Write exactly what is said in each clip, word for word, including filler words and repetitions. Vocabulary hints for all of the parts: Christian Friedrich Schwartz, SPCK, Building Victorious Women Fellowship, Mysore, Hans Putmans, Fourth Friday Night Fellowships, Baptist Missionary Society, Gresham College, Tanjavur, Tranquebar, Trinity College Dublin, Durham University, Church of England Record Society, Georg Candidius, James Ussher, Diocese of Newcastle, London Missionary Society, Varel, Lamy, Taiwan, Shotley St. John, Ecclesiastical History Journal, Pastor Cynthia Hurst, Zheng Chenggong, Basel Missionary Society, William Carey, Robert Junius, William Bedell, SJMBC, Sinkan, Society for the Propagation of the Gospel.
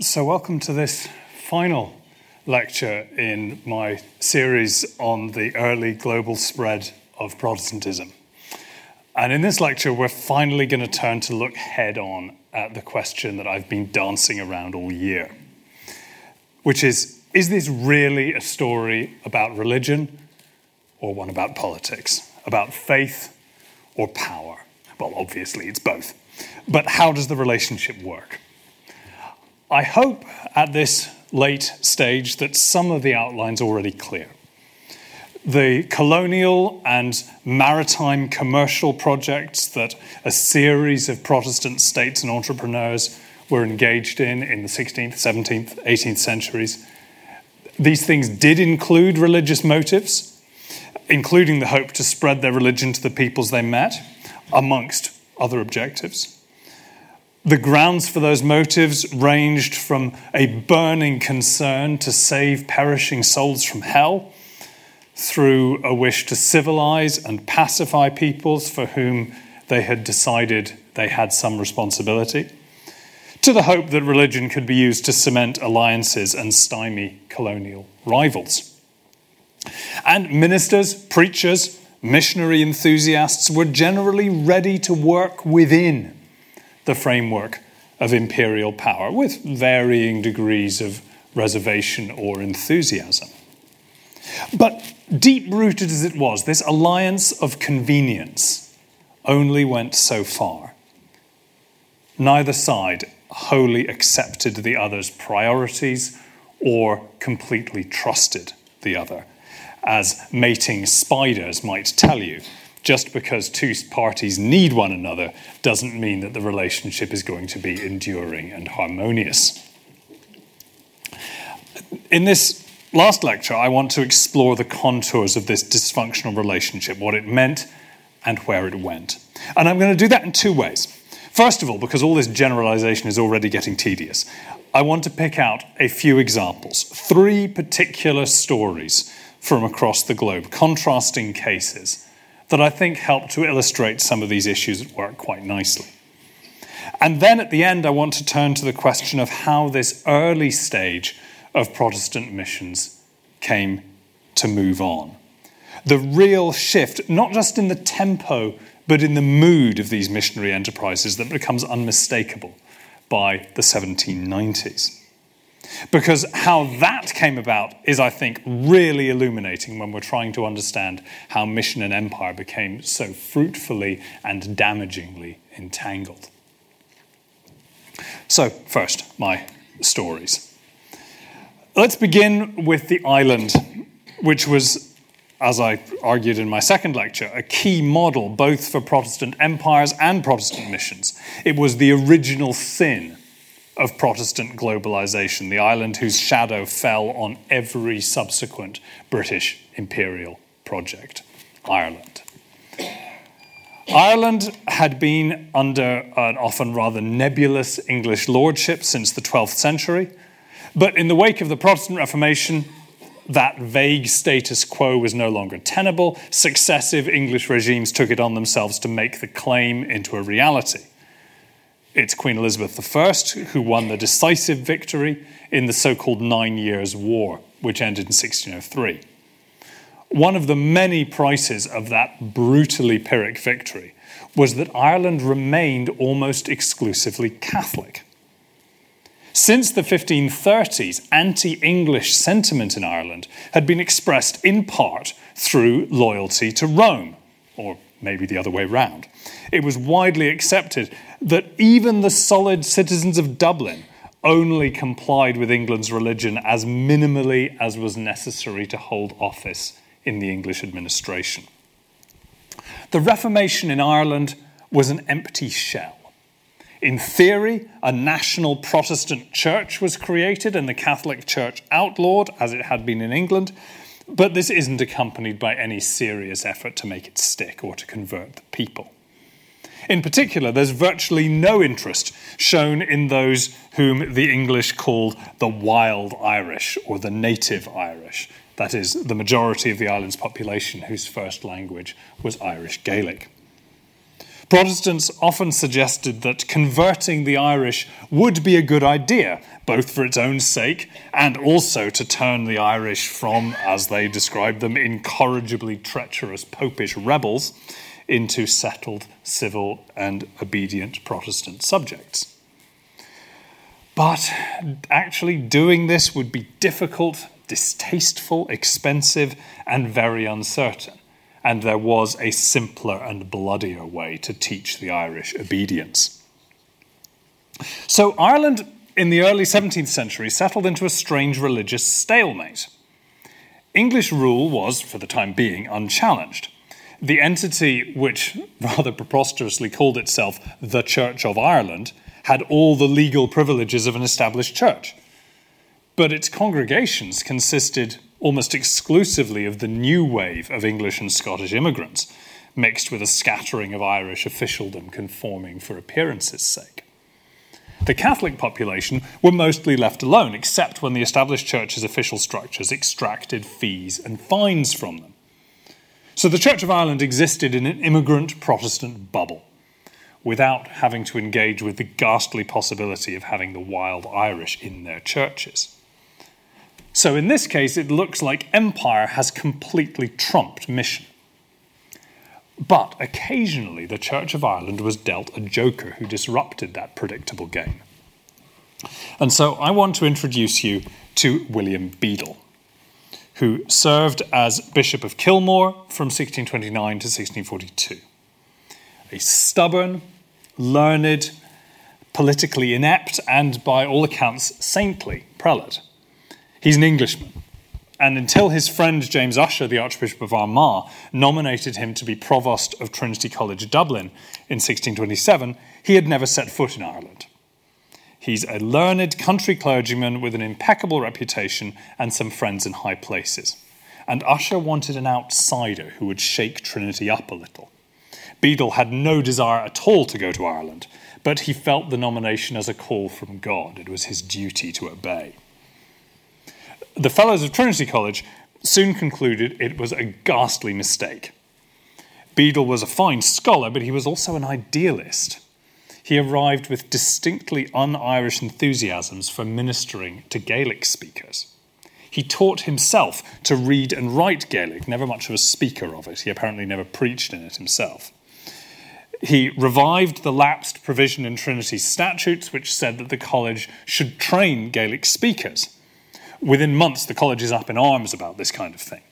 So welcome to this final lecture in my series on the early global spread of Protestantism. And in this lecture, we're finally going to turn to look head on at the question that I've been dancing around all year, which is, is this really a story about religion or one about politics, about faith or power? Well, obviously it's both. But how does the relationship work? I hope at this late stage that some of the outline's already clear. The colonial and maritime commercial projects that a series of Protestant states and entrepreneurs were engaged in in the sixteenth, seventeenth, eighteenth centuries, these things did include religious motives, including the hope to spread their religion to the peoples they met, amongst other objectives. The grounds for those motives ranged from a burning concern to save perishing souls from hell, through a wish to civilize and pacify peoples for whom they had decided they had some responsibility, to the hope that religion could be used to cement alliances and stymie colonial rivals. And ministers, preachers, missionary enthusiasts were generally ready to work within the framework of imperial power, with varying degrees of reservation or enthusiasm. But deep-rooted as it was, this alliance of convenience only went so far. Neither side wholly accepted the other's priorities or completely trusted the other, as mating spiders might tell you. Just because two parties need one another doesn't mean that the relationship is going to be enduring and harmonious. In this last lecture, I want to explore the contours of this dysfunctional relationship, what it meant and where it went. And I'm going to do that in two ways. First of all, because all this generalization is already getting tedious, I want to pick out a few examples, three particular stories from across the globe, contrasting cases that I think help to illustrate some of these issues at work quite nicely. And then at the end, I want to turn to the question of how this early stage of Protestant missions came to move on. The real shift, not just in the tempo, but in the mood of these missionary enterprises that becomes unmistakable by the seventeen nineties. Because how that came about is, I think, really illuminating when we're trying to understand how mission and empire became so fruitfully and damagingly entangled. So, first, my stories. Let's begin with the island, which was, as I argued in my second lecture, a key model both for Protestant empires and Protestant missions. It was the original sin of Protestant globalization, the island whose shadow fell on every subsequent British imperial project, Ireland. Ireland had been under an often rather nebulous English lordship since the twelfth century, but in the wake of the Protestant Reformation, that vague status quo was no longer tenable. Successive English regimes took it on themselves to make the claim into a reality. It's Queen Elizabeth the First who won the decisive victory in the so-called Nine Years' War, which ended in sixteen oh three. One of the many prices of that brutally Pyrrhic victory was that Ireland remained almost exclusively Catholic. Since the fifteen thirties, anti-English sentiment in Ireland had been expressed in part through loyalty to Rome, or maybe the other way round. It was widely accepted that even the solid citizens of Dublin only complied with England's religion as minimally as was necessary to hold office in the English administration. The Reformation in Ireland was an empty shell. In theory, a national Protestant church was created and the Catholic Church outlawed, as it had been in England, but this isn't accompanied by any serious effort to make it stick or to convert the people. In particular, there's virtually no interest shown in those whom the English called the wild Irish or the native Irish. That is, the majority of the island's population whose first language was Irish Gaelic. Protestants often suggested that converting the Irish would be a good idea, both for its own sake and also to turn the Irish from, as they described them, incorrigibly treacherous popish rebels into settled, civil and obedient Protestant subjects. But actually doing this would be difficult, distasteful, expensive and very uncertain. And there was a simpler and bloodier way to teach the Irish obedience. So Ireland, in the early seventeenth century, settled into a strange religious stalemate. English rule was, for the time being, unchallenged. The entity which rather preposterously called itself the Church of Ireland had all the legal privileges of an established church. But its congregations consisted almost exclusively of the new wave of English and Scottish immigrants, mixed with a scattering of Irish officialdom conforming for appearance's sake. The Catholic population were mostly left alone, except when the established church's official structures extracted fees and fines from them. So the Church of Ireland existed in an immigrant Protestant bubble, without having to engage with the ghastly possibility of having the wild Irish in their churches. So in this case, it looks like empire has completely trumped mission. But occasionally, the Church of Ireland was dealt a joker who disrupted that predictable game. And so I want to introduce you to William Bedell, who served as Bishop of Kilmore from sixteen twenty-nine to sixteen forty-two. A stubborn, learned, politically inept, and by all accounts saintly prelate. He's an Englishman, and until his friend James Ussher, the Archbishop of Armagh, nominated him to be Provost of Trinity College Dublin in sixteen twenty-seven, he had never set foot in Ireland. He's a learned country clergyman with an impeccable reputation and some friends in high places. And Ussher wanted an outsider who would shake Trinity up a little. Bedell had no desire at all to go to Ireland, but he felt the nomination as a call from God. It was his duty to obey. The Fellows of Trinity College soon concluded it was a ghastly mistake. Bedell was a fine scholar, but he was also an idealist. He arrived with distinctly un-Irish enthusiasms for ministering to Gaelic speakers. He taught himself to read and write Gaelic, never much of a speaker of it. He apparently never preached in it himself. He revived the lapsed provision in Trinity's statutes, which said that the college should train Gaelic speakers. Within months, the college is up in arms about this kind of thing.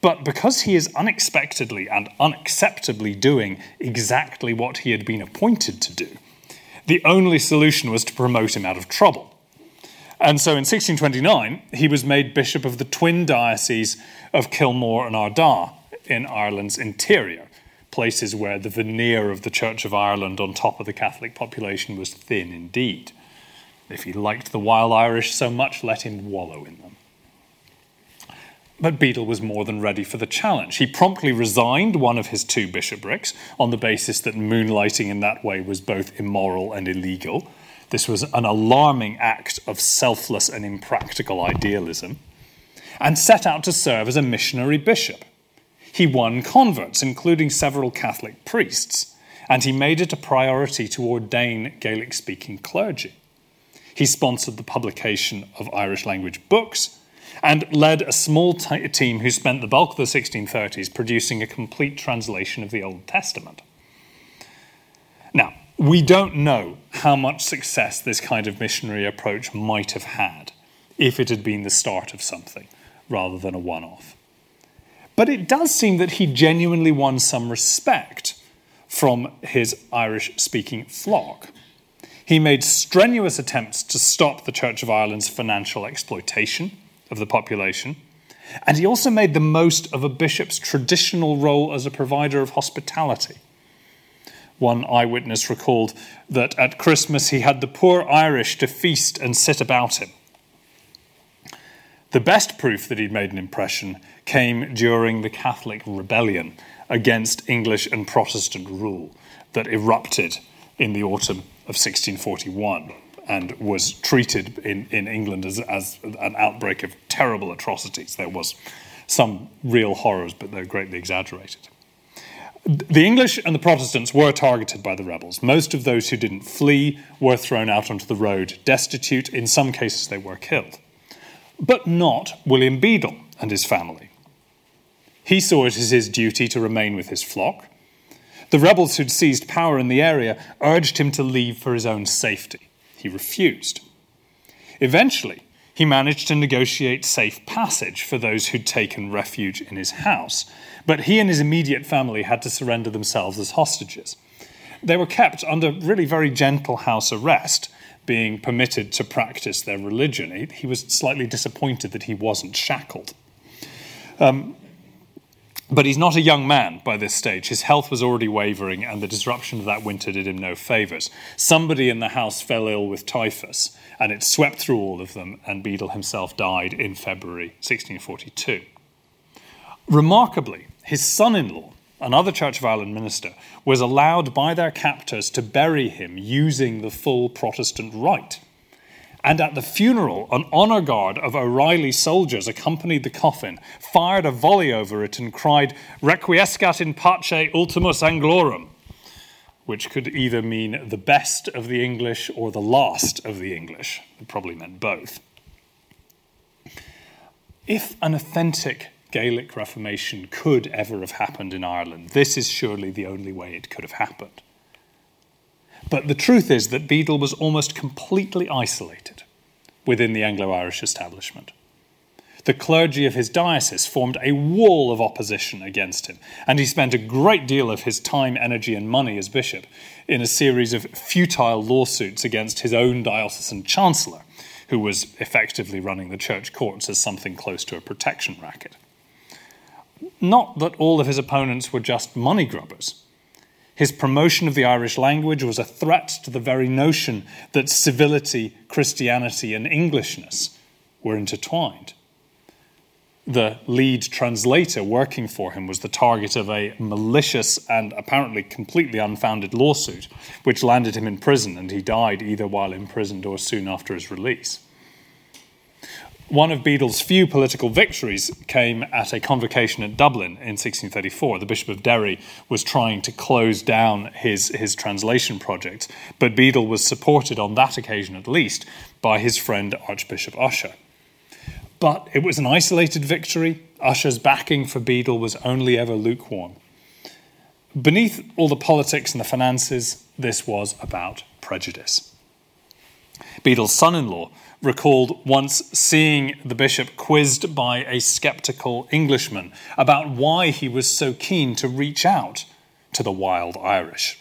But because he is unexpectedly and unacceptably doing exactly what he had been appointed to do, the only solution was to promote him out of trouble. And so in sixteen twenty-nine, he was made bishop of the twin dioceses of Kilmore and Ardagh in Ireland's interior, places where the veneer of the Church of Ireland on top of the Catholic population was thin indeed. If he liked the wild Irish so much, let him wallow in them. But Bedell was more than ready for the challenge. He promptly resigned one of his two bishoprics on the basis that moonlighting in that way was both immoral and illegal. This was an alarming act of selfless and impractical idealism, and set out to serve as a missionary bishop. He won converts, including several Catholic priests, and he made it a priority to ordain Gaelic-speaking clergy. He sponsored the publication of Irish-language books and led a small t- team who spent the bulk of the sixteen thirties producing a complete translation of the Old Testament. Now, we don't know how much success this kind of missionary approach might have had if it had been the start of something rather than a one-off. But it does seem that he genuinely won some respect from his Irish-speaking flock. He made strenuous attempts to stop the Church of Ireland's financial exploitation of the population, and he also made the most of a bishop's traditional role as a provider of hospitality. One eyewitness recalled that at Christmas he had the poor Irish to feast and sit about him. The best proof that he'd made an impression came during the Catholic rebellion against English and Protestant rule that erupted in the autumn of sixteen forty-one and was treated in, in England as, as an outbreak of terrible atrocities. There was some real horrors, but they're greatly exaggerated. The English and the Protestants were targeted by the rebels. Most of those who didn't flee were thrown out onto the road, destitute. In some cases, they were killed. But not William Bedell and his family. He saw it as his duty to remain with his flock. The rebels who'd seized power in the area urged him to leave for his own safety. He refused. Eventually, he managed to negotiate safe passage for those who'd taken refuge in his house, but he and his immediate family had to surrender themselves as hostages. They were kept under really very gentle house arrest, being permitted to practice their religion. He, he was slightly disappointed that he wasn't shackled. Um, but he's not a young man by this stage. His health was already wavering, and the disruption of that winter did him no favours. Somebody in the house fell ill with typhus, and it swept through all of them, and Bedell himself died in February sixteen forty-two. Remarkably, his son-in-law, another Church of Ireland minister, was allowed by their captors to bury him using the full Protestant rite. And at the funeral, an honour guard of O'Reilly soldiers accompanied the coffin, fired a volley over it and cried, "Requiescat in pace ultimus Anglorum," which could either mean the best of the English or the last of the English. It probably meant both. If an authentic Gaelic Reformation could ever have happened in Ireland, this is surely the only way it could have happened. But the truth is that Bedell was almost completely isolated within the Anglo-Irish establishment. The clergy of his diocese formed a wall of opposition against him, and he spent a great deal of his time, energy, and money as bishop in a series of futile lawsuits against his own diocesan chancellor, who was effectively running the church courts as something close to a protection racket. Not that all of his opponents were just money grubbers. His promotion of the Irish language was a threat to the very notion that civility, Christianity, and Englishness were intertwined. The lead translator working for him was the target of a malicious and apparently completely unfounded lawsuit, which landed him in prison, and he died either while imprisoned or soon after his release. One of Bedell's few political victories came at a convocation at Dublin in sixteen thirty-four. The Bishop of Derry was trying to close down his, his translation project, but Bedell was supported on that occasion at least by his friend Archbishop Ussher. But it was an isolated victory. Ussher's backing for Bedell was only ever lukewarm. Beneath all the politics and the finances, this was about prejudice. Bedell's son-in-law recalled once seeing the bishop quizzed by a sceptical Englishman about why he was so keen to reach out to the wild Irish.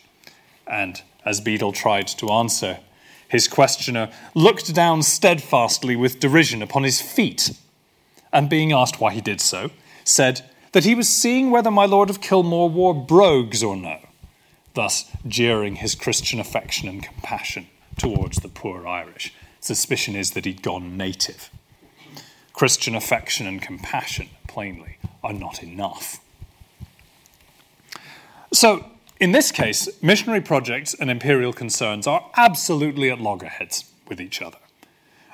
And as Bedell tried to answer, his questioner looked down steadfastly with derision upon his feet, and being asked why he did so, said that he was seeing whether my Lord of Kilmore wore brogues or no, thus jeering his Christian affection and compassion towards the poor Irish. Suspicion is that he'd gone native. Christian affection and compassion, plainly, are not enough. So, in this case, missionary projects and imperial concerns are absolutely at loggerheads with each other.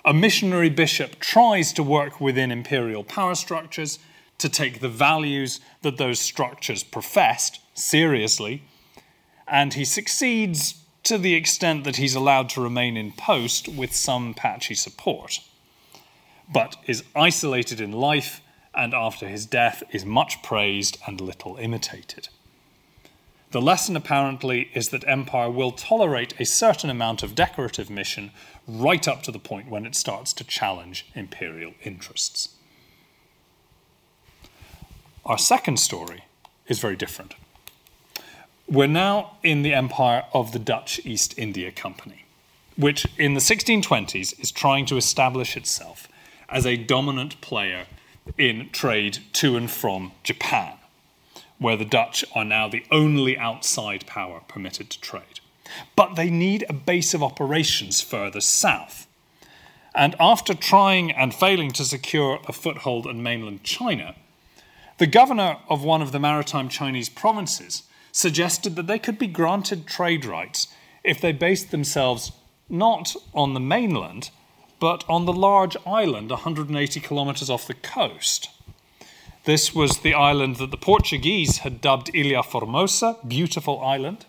A missionary bishop tries to work within imperial power structures to take the values that those structures professed seriously, and he succeeds to the extent that he's allowed to remain in post with some patchy support, but is isolated in life and after his death is much praised and little imitated. The lesson, apparently, is that empire will tolerate a certain amount of decorative mission right up to the point when it starts to challenge imperial interests. Our second story is very different. We're now in the empire of the Dutch East India Company, which in the sixteen twenties is trying to establish itself as a dominant player in trade to and from Japan, where the Dutch are now the only outside power permitted to trade. But they need a base of operations further south. And after trying and failing to secure a foothold in mainland China, the governor of one of the maritime Chinese provinces suggested that they could be granted trade rights if they based themselves not on the mainland, but on the large island one hundred eighty kilometres off the coast. This was the island that the Portuguese had dubbed Ilha Formosa, beautiful island.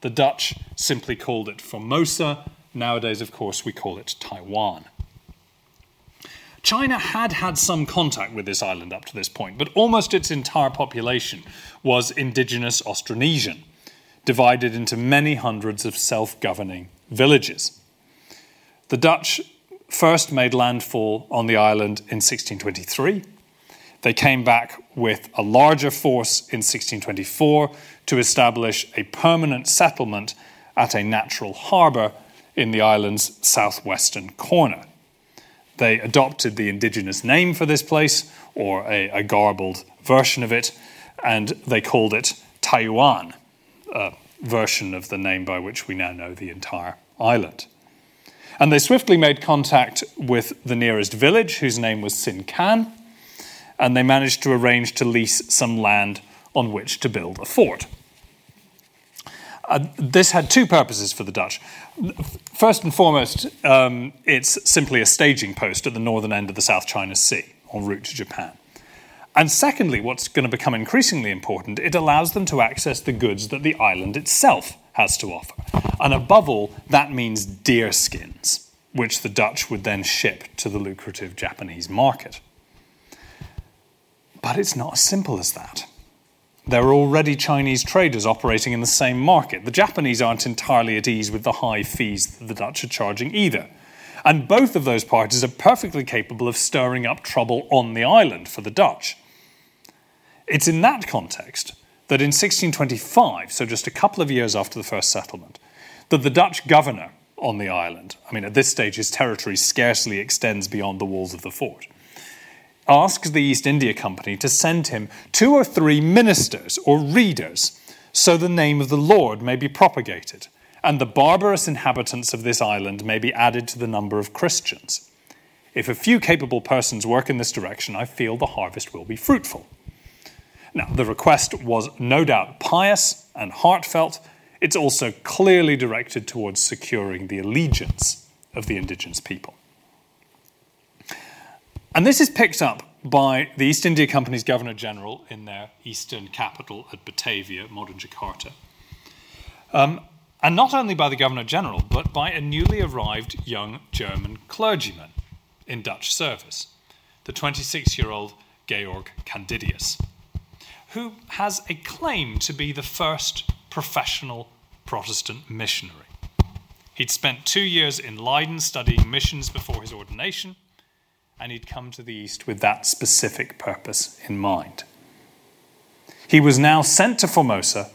The Dutch simply called it Formosa. Nowadays, of course, we call it Taiwan. China had had some contact with this island up to this point, but almost its entire population was indigenous Austronesian, divided into many hundreds of self-governing villages. The Dutch first made landfall on the island in sixteen twenty-three. They came back with a larger force in sixteen twenty-four to establish a permanent settlement at a natural harbour in the island's southwestern corner. They adopted the indigenous name for this place, or a, a garbled version of it, and they called it Taiwan, a version of the name by which we now know the entire island. And they swiftly made contact with the nearest village, whose name was Sinkan, and they managed to arrange to lease some land on which to build a fort. Uh, this had two purposes for the Dutch. First and foremost, um, it's simply a staging post at the northern end of the South China Sea, en route to Japan. And secondly, what's going to become increasingly important, it allows them to access the goods that the island itself has to offer. And above all, that means deer skins, which the Dutch would then ship to the lucrative Japanese market. But it's not as simple as that. There are already Chinese traders operating in the same market. The Japanese aren't entirely at ease with the high fees that the Dutch are charging either. And both of those parties are perfectly capable of stirring up trouble on the island for the Dutch. It's in that context that in sixteen twenty-five, so just a couple of years after the first settlement, that the Dutch governor on the island, I mean at this stage his territory scarcely extends beyond the walls of the fort, asks the East India Company to send him two or three ministers or readers so the name of the Lord may be propagated and the barbarous inhabitants of this island may be added to the number of Christians. If a few capable persons work in this direction, I feel the harvest will be fruitful. Now, the request was no doubt pious and heartfelt. It's also clearly directed towards securing the allegiance of the indigenous people. And this is picked up by the East India Company's Governor-General in their eastern capital at Batavia, modern Jakarta. Um, and not only by the Governor-General, but by a newly arrived young German clergyman in Dutch service, the twenty-six-year-old Georg Candidius, who has a claim to be the first professional Protestant missionary. He'd spent two years in Leiden studying missions before his ordination, and he'd come to the East with that specific purpose in mind. He was now sent to Formosa,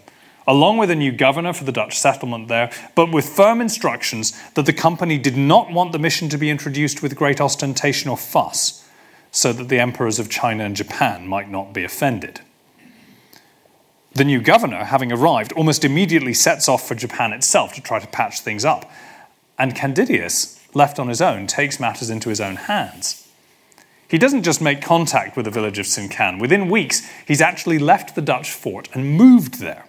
along with a new governor for the Dutch settlement there, but with firm instructions that the company did not want the mission to be introduced with great ostentation or fuss, so that the emperors of China and Japan might not be offended. The new governor, having arrived, almost immediately sets off for Japan itself to try to patch things up, and Candidius, left on his own, takes matters into his own hands. He doesn't just make contact with the village of Sinkan. Within weeks, he's actually left the Dutch fort and moved there.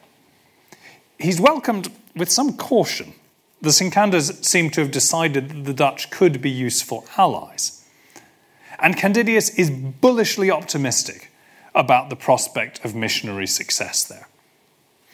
He's welcomed with some caution. The Sinkanders seem to have decided that the Dutch could be useful allies. And Candidius is bullishly optimistic about the prospect of missionary success there,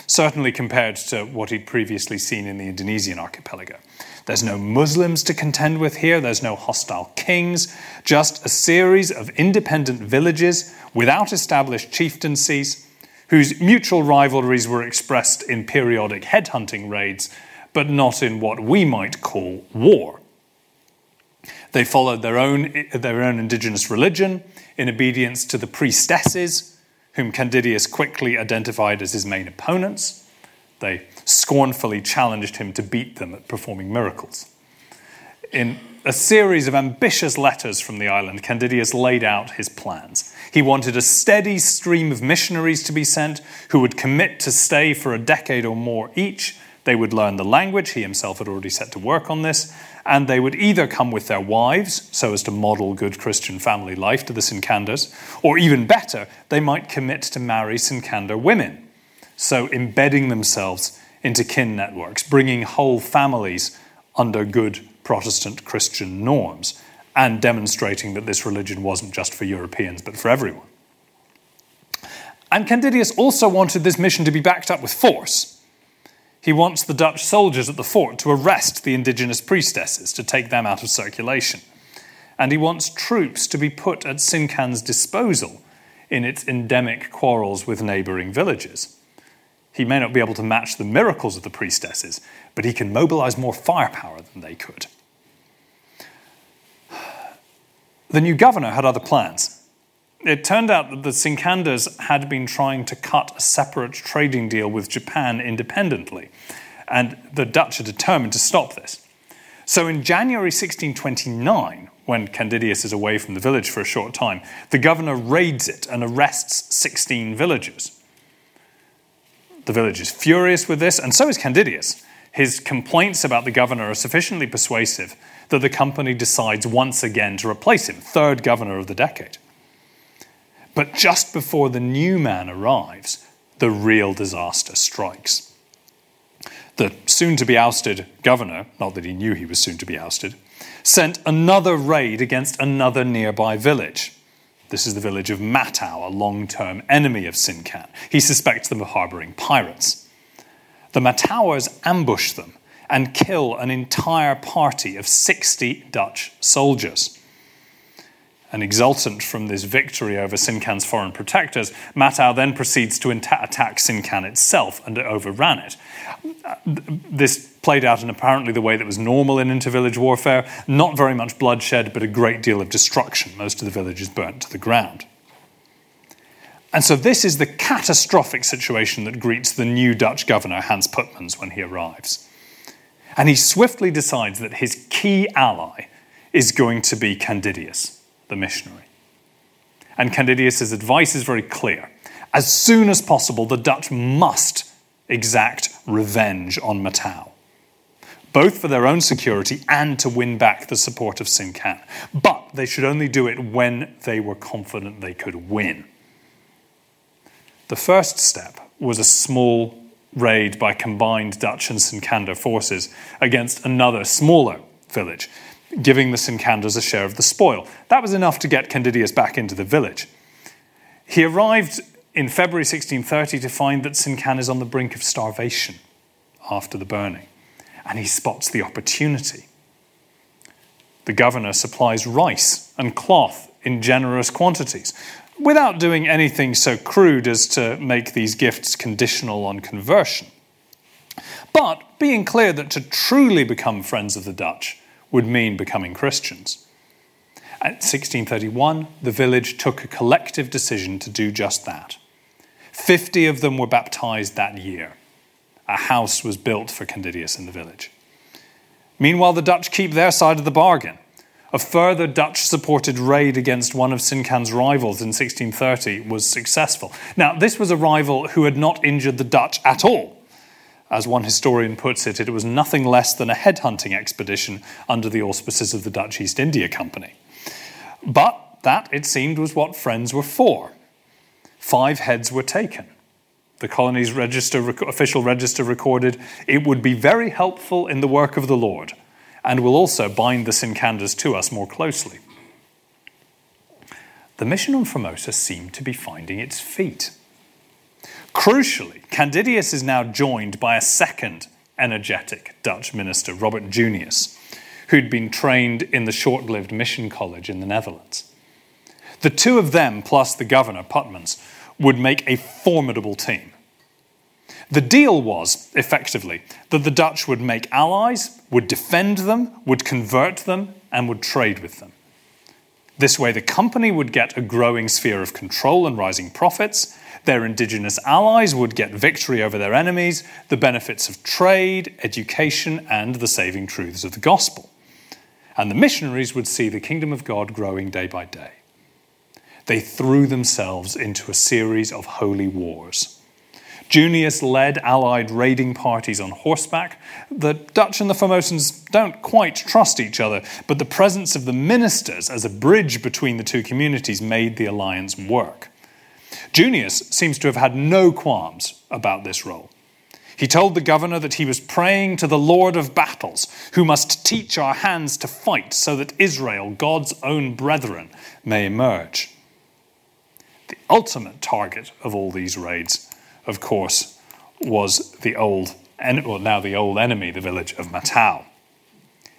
certainly compared to what he'd previously seen in the Indonesian archipelago. There's no Muslims to contend with here, there's no hostile kings, just a series of independent villages without established chieftaincies, whose mutual rivalries were expressed in periodic headhunting raids, but not in what we might call war. They followed their own, their own indigenous religion in obedience to the priestesses, whom Candidius quickly identified as his main opponents. They scornfully challenged him to beat them at performing miracles. In a series of ambitious letters from the island, Candidius laid out his plans. He wanted a steady stream of missionaries to be sent who would commit to stay for a decade or more each. They would learn the language, he himself had already set to work on this, and they would either come with their wives, so as to model good Christian family life to the Sinkanders, or even better, they might commit to marry Sinkander women, so embedding themselves into kin networks, bringing whole families under good Protestant Christian norms, and demonstrating that this religion wasn't just for Europeans, but for everyone. And Candidius also wanted this mission to be backed up with force. He wants the Dutch soldiers at the fort to arrest the indigenous priestesses, to take them out of circulation. And he wants troops to be put at Sinkan's disposal in its endemic quarrels with neighbouring villages. He may not be able to match the miracles of the priestesses, but he can mobilise more firepower than they could. The new governor had other plans. It turned out that the Sinkanders had been trying to cut a separate trading deal with Japan independently, and the Dutch are determined to stop this. So in January sixteen twenty-nine, when Candidius is away from the village for a short time, the governor raids it and arrests sixteen villagers. The village is furious with this, and so is Candidius. His complaints about the governor are sufficiently persuasive that the company decides once again to replace him, third governor of the decade. But just before the new man arrives, the real disaster strikes. The soon-to-be ousted governor, not that he knew he was soon to be ousted, sent another raid against another nearby village. This is the village of Mattau, a long-term enemy of Sinkan. He suspects them of harbouring pirates. The Mattauers ambush them and kill an entire party of sixty Dutch soldiers. And exultant from this victory over Sinkan's foreign protectors, Mattau then proceeds to inta- attack Sinkan itself and overran it. This played out in apparently the way that was normal in inter-village warfare. Not very much bloodshed, but a great deal of destruction. Most of the villages burnt to the ground. And so this is the catastrophic situation that greets the new Dutch governor, Hans Putmans, when he arrives. And he swiftly decides that his key ally is going to be Candidius, the missionary. And Candidius's advice is very clear. As soon as possible, the Dutch must exact revenge on Mattau, both for their own security and to win back the support of Sinkan. But they should only do it when they were confident they could win. The first step was a small raid by combined Dutch and Sinkander forces against another, smaller village, giving the Sinkanders a share of the spoil. That was enough to get Candidius back into the village. He arrived in February sixteen thirty to find that Sinkan is on the brink of starvation after the burning, and he spots the opportunity. The governor supplies rice and cloth in generous quantities, without doing anything so crude as to make these gifts conditional on conversion, but being clear that to truly become friends of the Dutch would mean becoming Christians. At sixteen thirty-one, the village took a collective decision to do just that. Fifty of them were baptized that year. A house was built for Candidius in the village. Meanwhile, the Dutch keep their side of the bargain. A further Dutch-supported raid against one of Sinkan's rivals in sixteen thirty was successful. Now, this was a rival who had not injured the Dutch at all. As one historian puts it, it was nothing less than a headhunting expedition under the auspices of the Dutch East India Company. But that, it seemed, was what friends were for. Five heads were taken. The colony's register, rec- official register recorded, "It would be very helpful in the work of the Lord, and will also bind the Sinkanders to us more closely." The mission on Formosa seemed to be finding its feet. Crucially, Candidius is now joined by a second energetic Dutch minister, Robert Junius, who'd been trained in the short-lived mission college in the Netherlands. The two of them, plus the governor, Putmans, would make a formidable team. The deal was, effectively, that the Dutch would make allies, would defend them, would convert them, and would trade with them. This way, the company would get a growing sphere of control and rising profits, their indigenous allies would get victory over their enemies, the benefits of trade, education, and the saving truths of the gospel. And the missionaries would see the kingdom of God growing day by day. They threw themselves into a series of holy wars. Junius led allied raiding parties on horseback. The Dutch and the Formosans don't quite trust each other, but the presence of the ministers as a bridge between the two communities made the alliance work. Junius seems to have had no qualms about this role. He told the governor that he was praying to the Lord of battles, who must teach our hands to fight so that Israel, God's own brethren, may emerge. The ultimate target of all these raids, of course, was the old, well, now the old enemy, the village of Mattau.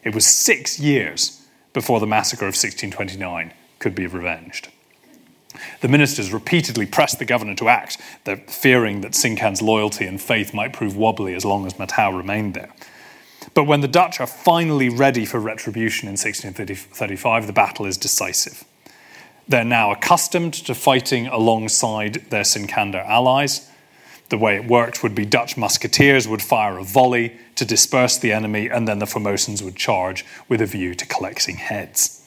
It was six years before the massacre of sixteen twenty-nine could be revenged. The ministers repeatedly pressed the governor to act, fearing that Sinkan's loyalty and faith might prove wobbly as long as Mattau remained there. But when the Dutch are finally ready for retribution in sixteen thirty-five, the battle is decisive. They're now accustomed to fighting alongside their Sinkander allies. The way it worked would be Dutch musketeers would fire a volley to disperse the enemy, and then the Formosans would charge with a view to collecting heads.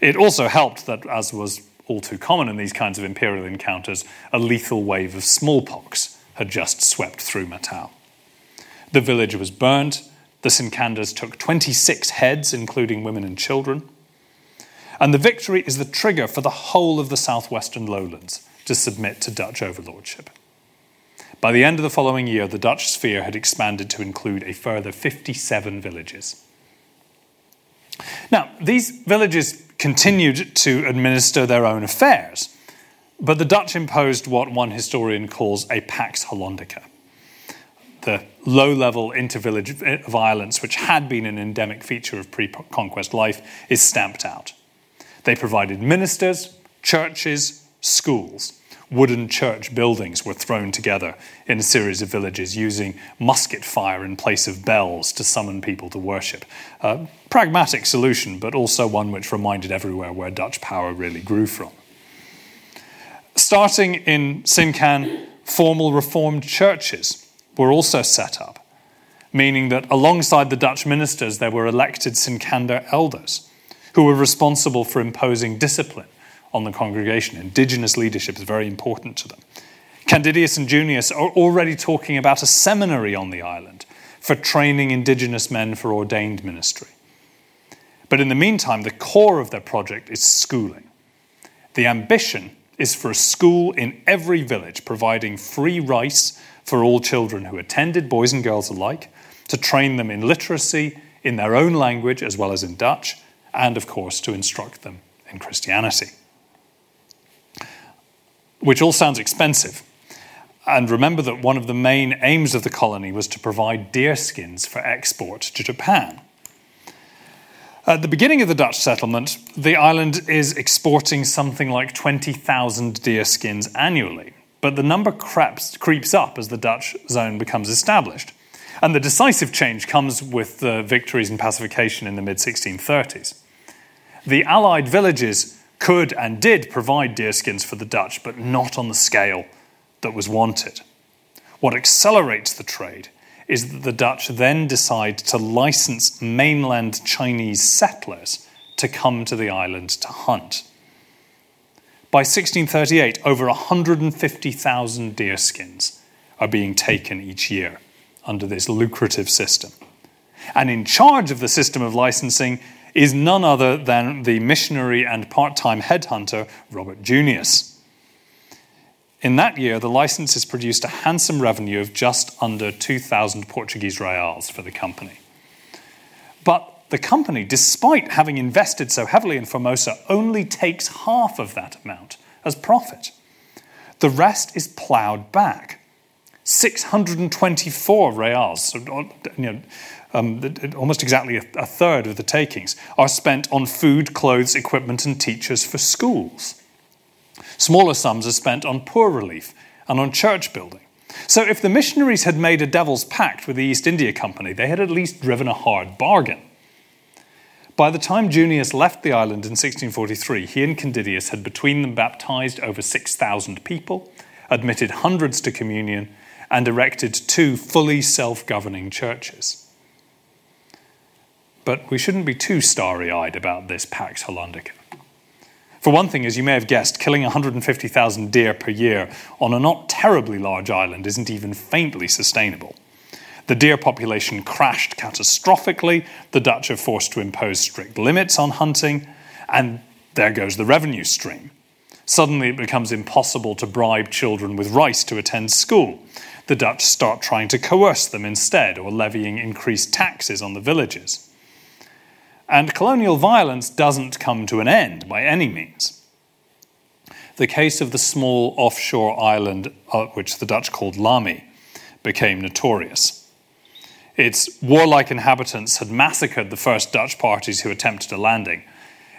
It also helped that, as was all too common in these kinds of imperial encounters, a lethal wave of smallpox had just swept through Mattau. The village was burned. The Sinkanders took twenty-six heads, including women and children. And the victory is the trigger for the whole of the southwestern lowlands to submit to Dutch overlordship. By the end of the following year, the Dutch sphere had expanded to include a further fifty-seven villages. Now, these villages continued to administer their own affairs, but the Dutch imposed what one historian calls a Pax Hollandica, the low-level inter-village violence which had been an endemic feature of pre-conquest life is stamped out. They provided ministers, churches, schools. Wooden church buildings were thrown together in a series of villages using musket fire in place of bells to summon people to worship. A pragmatic solution, but also one which reminded everywhere where Dutch power really grew from. Starting in Sinkan, formal Reformed churches were also set up, meaning that alongside the Dutch ministers there were elected Sinkander elders who were responsible for imposing discipline on the congregation. Indigenous leadership is very important to them. Candidius and Junius are already talking about a seminary on the island for training indigenous men for ordained ministry. But in the meantime, the core of their project is schooling. The ambition is for a school in every village, providing free rice for all children who attended, boys and girls alike, to train them in literacy, in their own language as well as in Dutch, and of course to instruct them in Christianity. Which all sounds expensive. And remember that one of the main aims of the colony was to provide deerskins for export to Japan. At the beginning of the Dutch settlement, the island is exporting something like twenty thousand deerskins annually, but the number creeps, creeps up as the Dutch zone becomes established. And the decisive change comes with the victories and pacification in the mid sixteen thirties. The allied villages could and did provide deerskins for the Dutch, but not on the scale that was wanted. What accelerates the trade is that the Dutch then decide to license mainland Chinese settlers to come to the island to hunt. By sixteen thirty-eight, over one hundred fifty thousand deerskins are being taken each year under this lucrative system. And in charge of the system of licensing is none other than the missionary and part-time headhunter Robert Junius. In that year, the licenses produced a handsome revenue of just under two thousand Portuguese reals for the company. But the company, despite having invested so heavily in Formosa, only takes half of that amount as profit. The rest is ploughed back. six hundred twenty-four reals, so, you know, Um, almost exactly a, a third of the takings, are spent on food, clothes, equipment and teachers for schools. Smaller sums are spent on poor relief and on church building. So if the missionaries had made a devil's pact with the East India Company, they had at least driven a hard bargain. By the time Junius left the island in sixteen forty-three, he and Candidius had between them baptized over six thousand people, admitted hundreds to communion and erected two fully self-governing churches. But we shouldn't be too starry-eyed about this Pax Hollandica. For one thing, as you may have guessed, killing one hundred fifty thousand deer per year on a not terribly large island isn't even faintly sustainable. The deer population crashed catastrophically, the Dutch are forced to impose strict limits on hunting, and there goes the revenue stream. Suddenly it becomes impossible to bribe children with rice to attend school. The Dutch start trying to coerce them instead, or levying increased taxes on the villages. And colonial violence doesn't come to an end by any means. the case of the small offshore island which the Dutch called Lamy became notorious. Its warlike inhabitants had massacred the first Dutch parties who attempted a landing.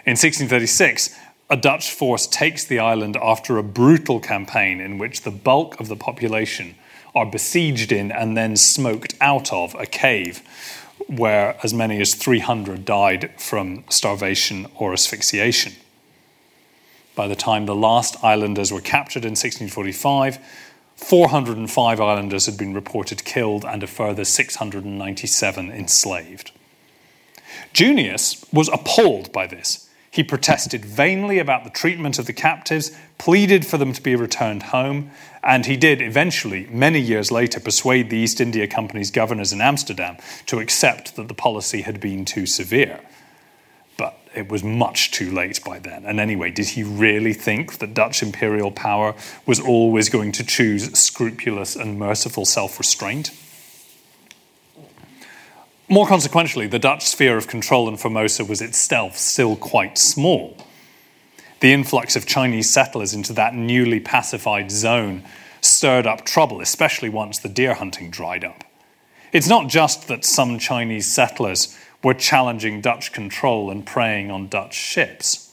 In sixteen thirty-six, a Dutch force takes the island after a brutal campaign in which the bulk of the population are besieged in and then smoked out of a cave where as many as three hundred died from starvation or asphyxiation. By the time the last islanders were captured in sixteen forty-five, four hundred five islanders had been reported killed and a further six hundred ninety-seven enslaved. Junius was appalled by this. He protested vainly about the treatment of the captives, pleaded for them to be returned home, and he did eventually, many years later, persuade the East India Company's governors in Amsterdam to accept that the policy had been too severe. But it was much too late by then. And anyway, did he really think that Dutch imperial power was always going to choose scrupulous and merciful self-restraint? More consequentially, the Dutch sphere of control in Formosa was itself still quite small. The influx of Chinese settlers into that newly pacified zone stirred up trouble, especially once the deer hunting dried up. It's not just that some Chinese settlers were challenging Dutch control and preying on Dutch ships.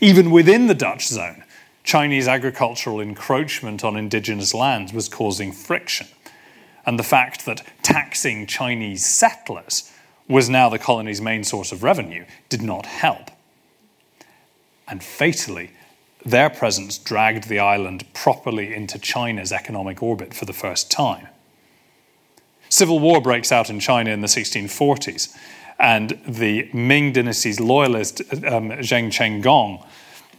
Even within the Dutch zone, Chinese agricultural encroachment on indigenous lands was causing friction. And the fact that taxing Chinese settlers was now the colony's main source of revenue did not help. And fatally, their presence dragged the island properly into China's economic orbit for the first time. Civil war breaks out in China in the sixteen forties, and the Ming dynasty's loyalist um, Zheng Chenggong,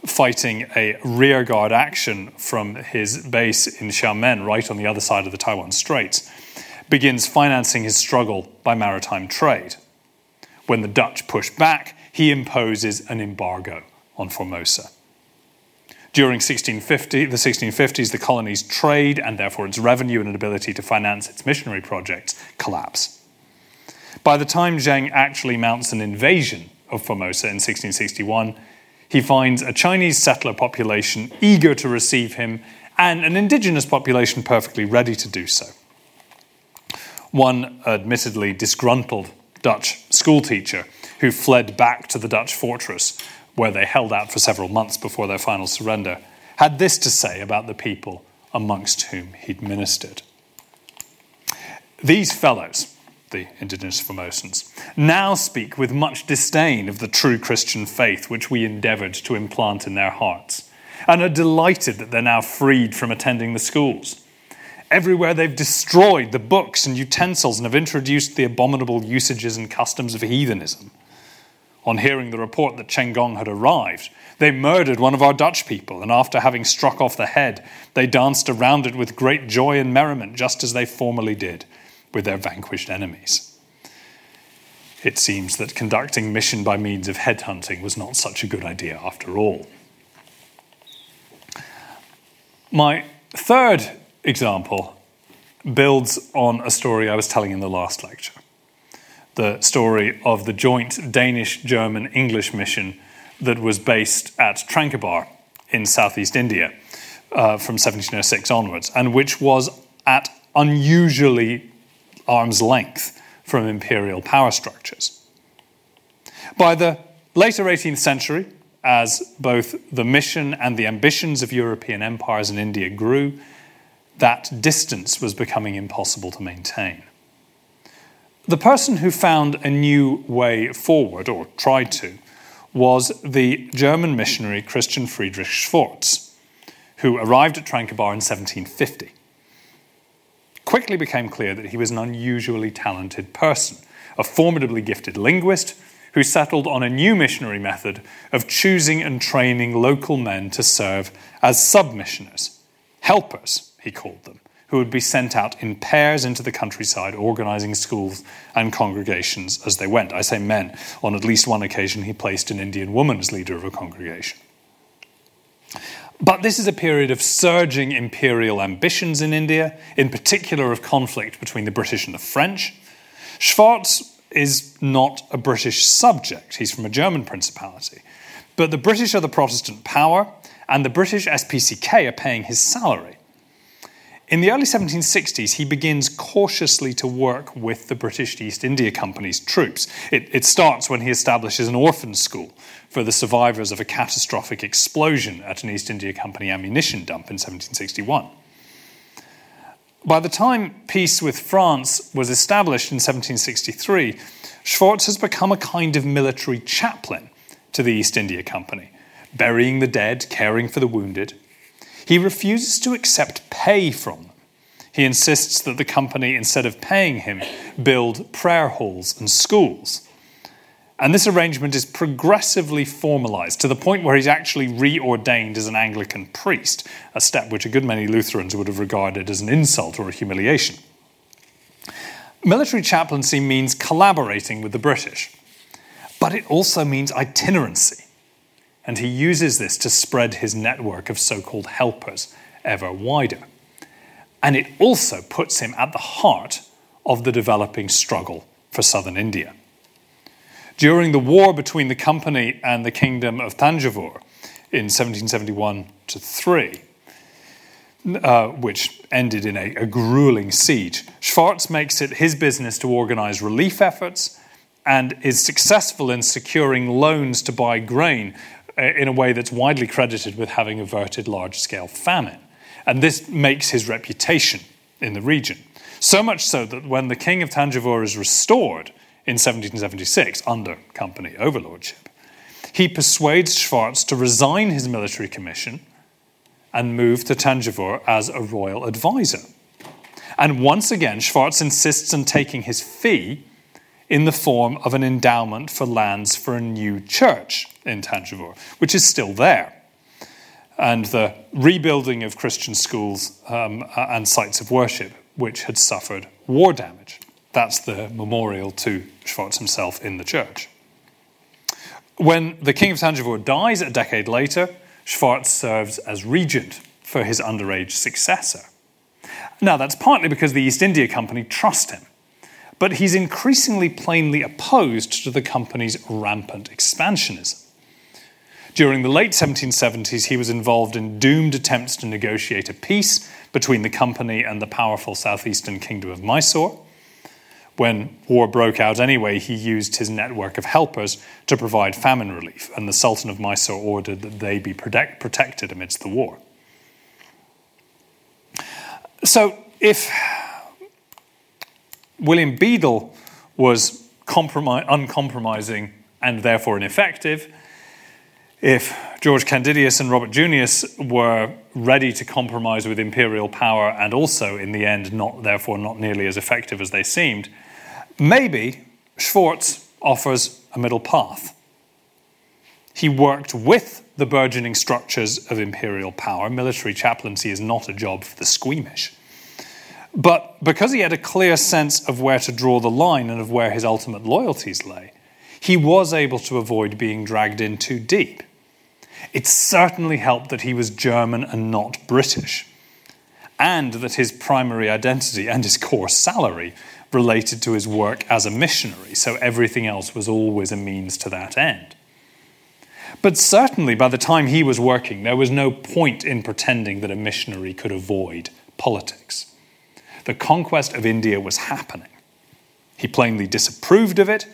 fighting a rearguard action from his base in Xiamen, right on the other side of the Taiwan Straits, begins financing his struggle by maritime trade. When the Dutch push back, he imposes an embargo on Formosa. During sixteen fifty, the sixteen fifties, the colony's trade, and therefore its revenue and ability to finance its missionary projects, collapse. By the time Zheng actually mounts an invasion of Formosa in sixteen sixty-one, he finds a Chinese settler population eager to receive him and an indigenous population perfectly ready to do so. One admittedly disgruntled Dutch schoolteacher who fled back to the Dutch fortress where they held out for several months before their final surrender had this to say about the people amongst whom he'd ministered. "These fellows," the indigenous Formosans, "now speak with much disdain of the true Christian faith which we endeavoured to implant in their hearts, and are delighted that they're now freed from attending the schools. Everywhere they've destroyed the books and utensils and have introduced the abominable usages and customs of heathenism. On hearing the report that Chenggong had arrived, they murdered one of our Dutch people, and after having struck off the head, they danced around it with great joy and merriment, just as they formerly did with their vanquished enemies. It seems that conducting mission by means of headhunting was not such a good idea after all." My third example builds on a story I was telling in the last lecture, the story of the joint Danish-German-English mission that was based at Tranquebar in southeast India uh, from seventeen oh six onwards, and which was at unusually arm's length from imperial power structures. By the later eighteenth century, as both the mission and the ambitions of European empires in India grew, that distance was becoming impossible to maintain. The person who found a new way forward, or tried to, was the German missionary Christian Friedrich Schwartz, who arrived at Tranquebar in seventeen fifty. Quickly became clear that he was an unusually talented person, a formidably gifted linguist who settled on a new missionary method of choosing and training local men to serve as sub-missioners, helpers, he called them, who would be sent out in pairs into the countryside, organising schools and congregations as they went. I say men. On at least one occasion, he placed an Indian woman as leader of a congregation. But this is a period of surging imperial ambitions in India, in particular of conflict between the British and the French. Schwartz is not a British subject. He's from a German principality. But the British are the Protestant power, and the British S P C K are paying his salary. In the early seventeen sixties, he begins cautiously to work with the British East India Company's troops. It, it starts when he establishes an orphan school for the survivors of a catastrophic explosion at an East India Company ammunition dump in seventeen sixty-one. By the time peace with France was established in seventeen sixty-three, Schwartz has become a kind of military chaplain to the East India Company, burying the dead, caring for the wounded. He refuses to accept pay from them. He insists that the company, instead of paying him, build prayer halls and schools. And this arrangement is progressively formalised to the point where he's actually reordained as an Anglican priest, a step which a good many Lutherans would have regarded as an insult or a humiliation. Military chaplaincy means collaborating with the British, but it also means itinerancy. And he uses this to spread his network of so-called helpers ever wider. And it also puts him at the heart of the developing struggle for southern India. During the war between the company and the kingdom of Tanjavur in seventeen seventy-one to three, uh, which ended in a, a grueling siege, Schwartz makes it his business to organise relief efforts and is successful in securing loans to buy grain in a way that's widely credited with having averted large-scale famine. And this makes his reputation in the region. So much so that when the king of Tanjavur is restored in seventeen seventy-six under company overlordship, he persuades Schwartz to resign his military commission and move to Tanjavur as a royal advisor. And once again, Schwartz insists on taking his fee in the form of an endowment for lands for a new church in Tanjavur, which is still there. And the rebuilding of Christian schools um, and sites of worship, which had suffered war damage. That's the memorial to Schwartz himself in the church. When the king of Tanjavur dies a decade later, Schwartz serves as regent for his underage successor. Now, that's partly because the East India Company trust him, but he's increasingly plainly opposed to the company's rampant expansionism. During the late seventeen seventies, he was involved in doomed attempts to negotiate a peace between the company and the powerful southeastern kingdom of Mysore. When war broke out anyway, he used his network of helpers to provide famine relief, and the Sultan of Mysore ordered that they be protect- protected amidst the war. So if William Bedell was compromi- uncompromising and therefore ineffective, if Georg Candidius and Robert Junius were ready to compromise with imperial power and also, in the end, not therefore not nearly as effective as they seemed, maybe Schwartz offers a middle path. He worked with the burgeoning structures of imperial power. Military chaplaincy is not a job for the squeamish. But because he had a clear sense of where to draw the line and of where his ultimate loyalties lay, he was able to avoid being dragged in too deep. It certainly helped that he was German and not British, and that his primary identity and his core salary related to his work as a missionary, so everything else was always a means to that end. But certainly by the time he was working, there was no point in pretending that a missionary could avoid politics. The conquest of India was happening. He plainly disapproved of it,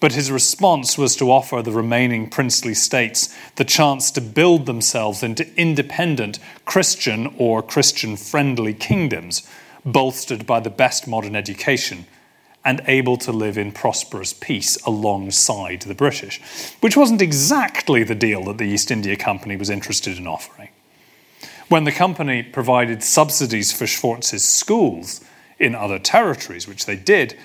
but his response was to offer the remaining princely states the chance to build themselves into independent Christian or Christian-friendly kingdoms, bolstered by the best modern education and able to live in prosperous peace alongside the British, which wasn't exactly the deal that the East India Company was interested in offering. When the company provided subsidies for Schwartz's schools in other territories, which they did,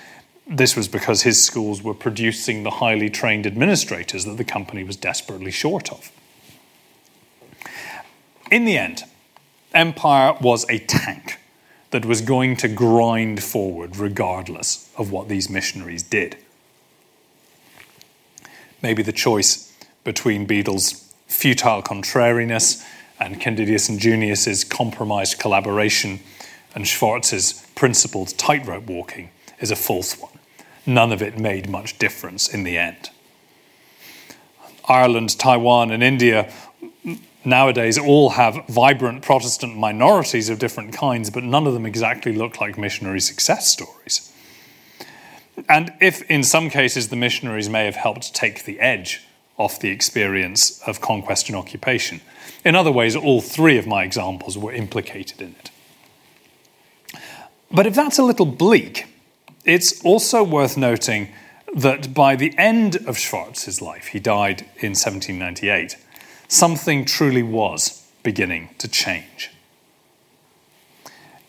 this was because his schools were producing the highly trained administrators that the company was desperately short of. In the end, empire was a tank that was going to grind forward regardless of what these missionaries did. Maybe the choice between Bedell's futile contrariness and Candidius and Junius's compromised collaboration and Schwartz's principled tightrope walking is a false one. None of it made much difference in the end. Ireland, Taiwan and India nowadays all have vibrant Protestant minorities of different kinds, but none of them exactly look like missionary success stories. And if in some cases the missionaries may have helped take the edge off the experience of conquest and occupation, in other ways all three of my examples were implicated in it. But if that's a little bleak, it's also worth noting that by the end of Schwartz's life, he died in seventeen ninety-eight, something truly was beginning to change.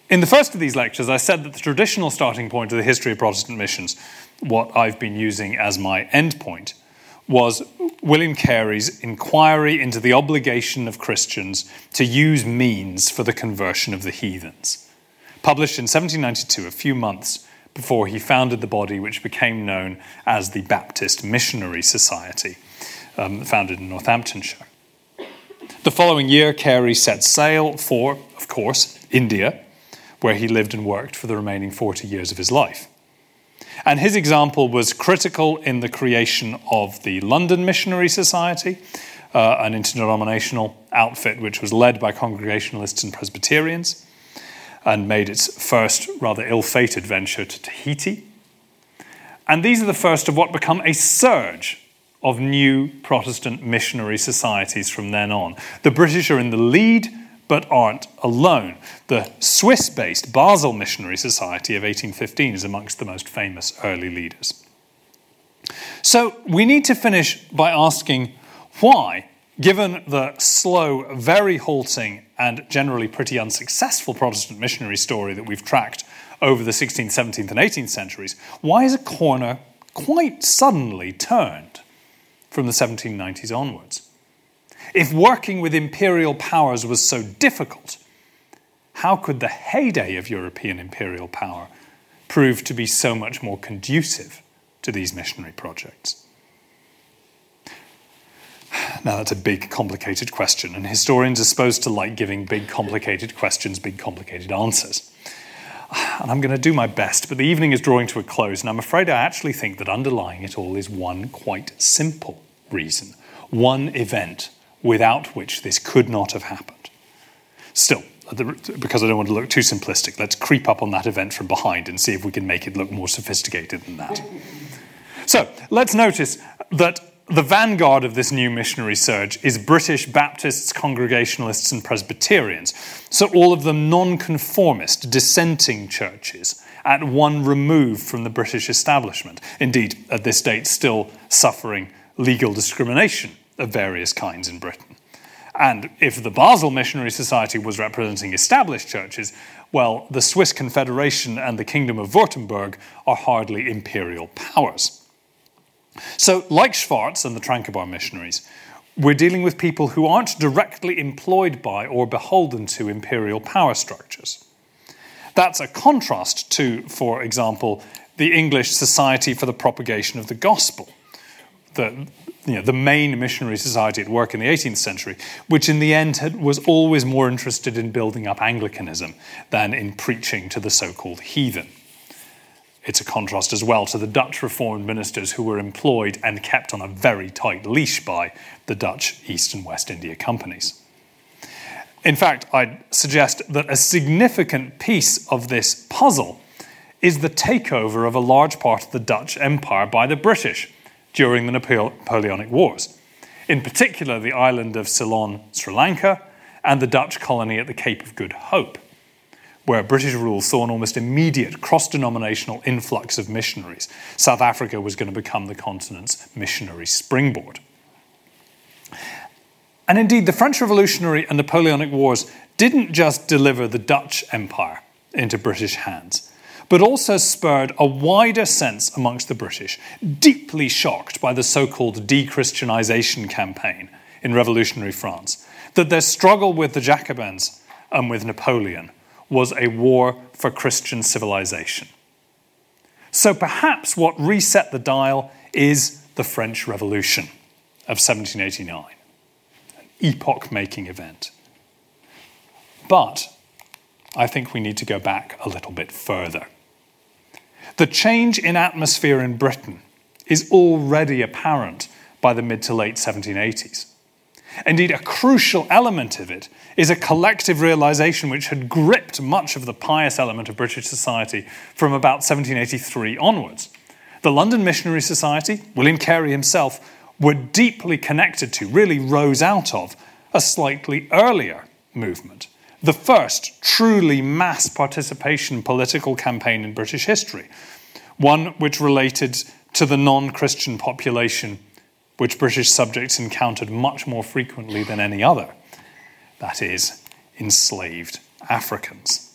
In the first of these lectures, I said that the traditional starting point of the history of Protestant missions, what I've been using as my end point, was William Carey's inquiry into the obligation of Christians to use means for the conversion of the heathens, published in seventeen ninety-two, a few months before he founded the body which became known as the Baptist Missionary Society, um, founded in Northamptonshire. The following year, Carey set sail for, of course, India, where he lived and worked for the remaining forty years of his life. And his example was critical in the creation of the London Missionary Society, uh, an interdenominational outfit which was led by Congregationalists and Presbyterians, and made its first rather ill-fated venture to Tahiti. And these are the first of what become a surge of new Protestant missionary societies from then on. The British are in the lead, but aren't alone. The Swiss-based Basel Missionary Society of eighteen fifteen is amongst the most famous early leaders. So we need to finish by asking why, given the slow, very halting, and generally pretty unsuccessful Protestant missionary story that we've tracked over the sixteenth, seventeenth, and eighteenth centuries, why is a corner quite suddenly turned from the seventeen nineties onwards? If working with imperial powers was so difficult, how could the heyday of European imperial power prove to be so much more conducive to these missionary projects? Now, that's a big, complicated question, and historians are supposed to like giving big, complicated questions, big, complicated answers. And I'm going to do my best, but the evening is drawing to a close, and I'm afraid I actually think that underlying it all is one quite simple reason, one event without which this could not have happened. Still, because I don't want to look too simplistic, let's creep up on that event from behind and see if we can make it look more sophisticated than that. So, let's notice that the vanguard of this new missionary surge is British Baptists, Congregationalists, and Presbyterians, so all of them nonconformist, dissenting churches, at one remove from the British establishment, indeed, at this date still suffering legal discrimination of various kinds in Britain. And if the Basel Missionary Society was representing established churches, well, the Swiss Confederation and the Kingdom of Württemberg are hardly imperial powers. So, like Schwartz and the Tranquebar missionaries, we're dealing with people who aren't directly employed by or beholden to imperial power structures. That's a contrast to, for example, the English Society for the Propagation of the Gospel, the You know, the main missionary society at work in the eighteenth century, which in the end had, was always more interested in building up Anglicanism than in preaching to the so-called heathen. It's a contrast as well to the Dutch Reformed ministers who were employed and kept on a very tight leash by the Dutch East and West India companies. In fact, I'd suggest that a significant piece of this puzzle is the takeover of a large part of the Dutch Empire by the British during the Napoleonic Wars, in particular the island of Ceylon, Sri Lanka, and the Dutch colony at the Cape of Good Hope, where British rule saw an almost immediate cross-denominational influx of missionaries. South Africa was going to become the continent's missionary springboard. And indeed, the French Revolutionary and Napoleonic Wars didn't just deliver the Dutch Empire into British hands, but also spurred a wider sense amongst the British, deeply shocked by the so-called de-Christianization campaign in revolutionary France, that their struggle with the Jacobins and with Napoleon was a war for Christian civilization. So perhaps what reset the dial is the French Revolution of seventeen eighty-nine, an epoch-making event. But I think we need to go back a little bit further. The change in atmosphere in Britain is already apparent by the mid to late seventeen eighties. Indeed, a crucial element of it is a collective realisation which had gripped much of the pious element of British society from about seventeen eighty-three onwards. The London Missionary Society, William Carey himself, were deeply connected to, really rose out of, a slightly earlier movement, the first truly mass participation political campaign in British history, one which related to the non-Christian population which British subjects encountered much more frequently than any other, that is, enslaved Africans.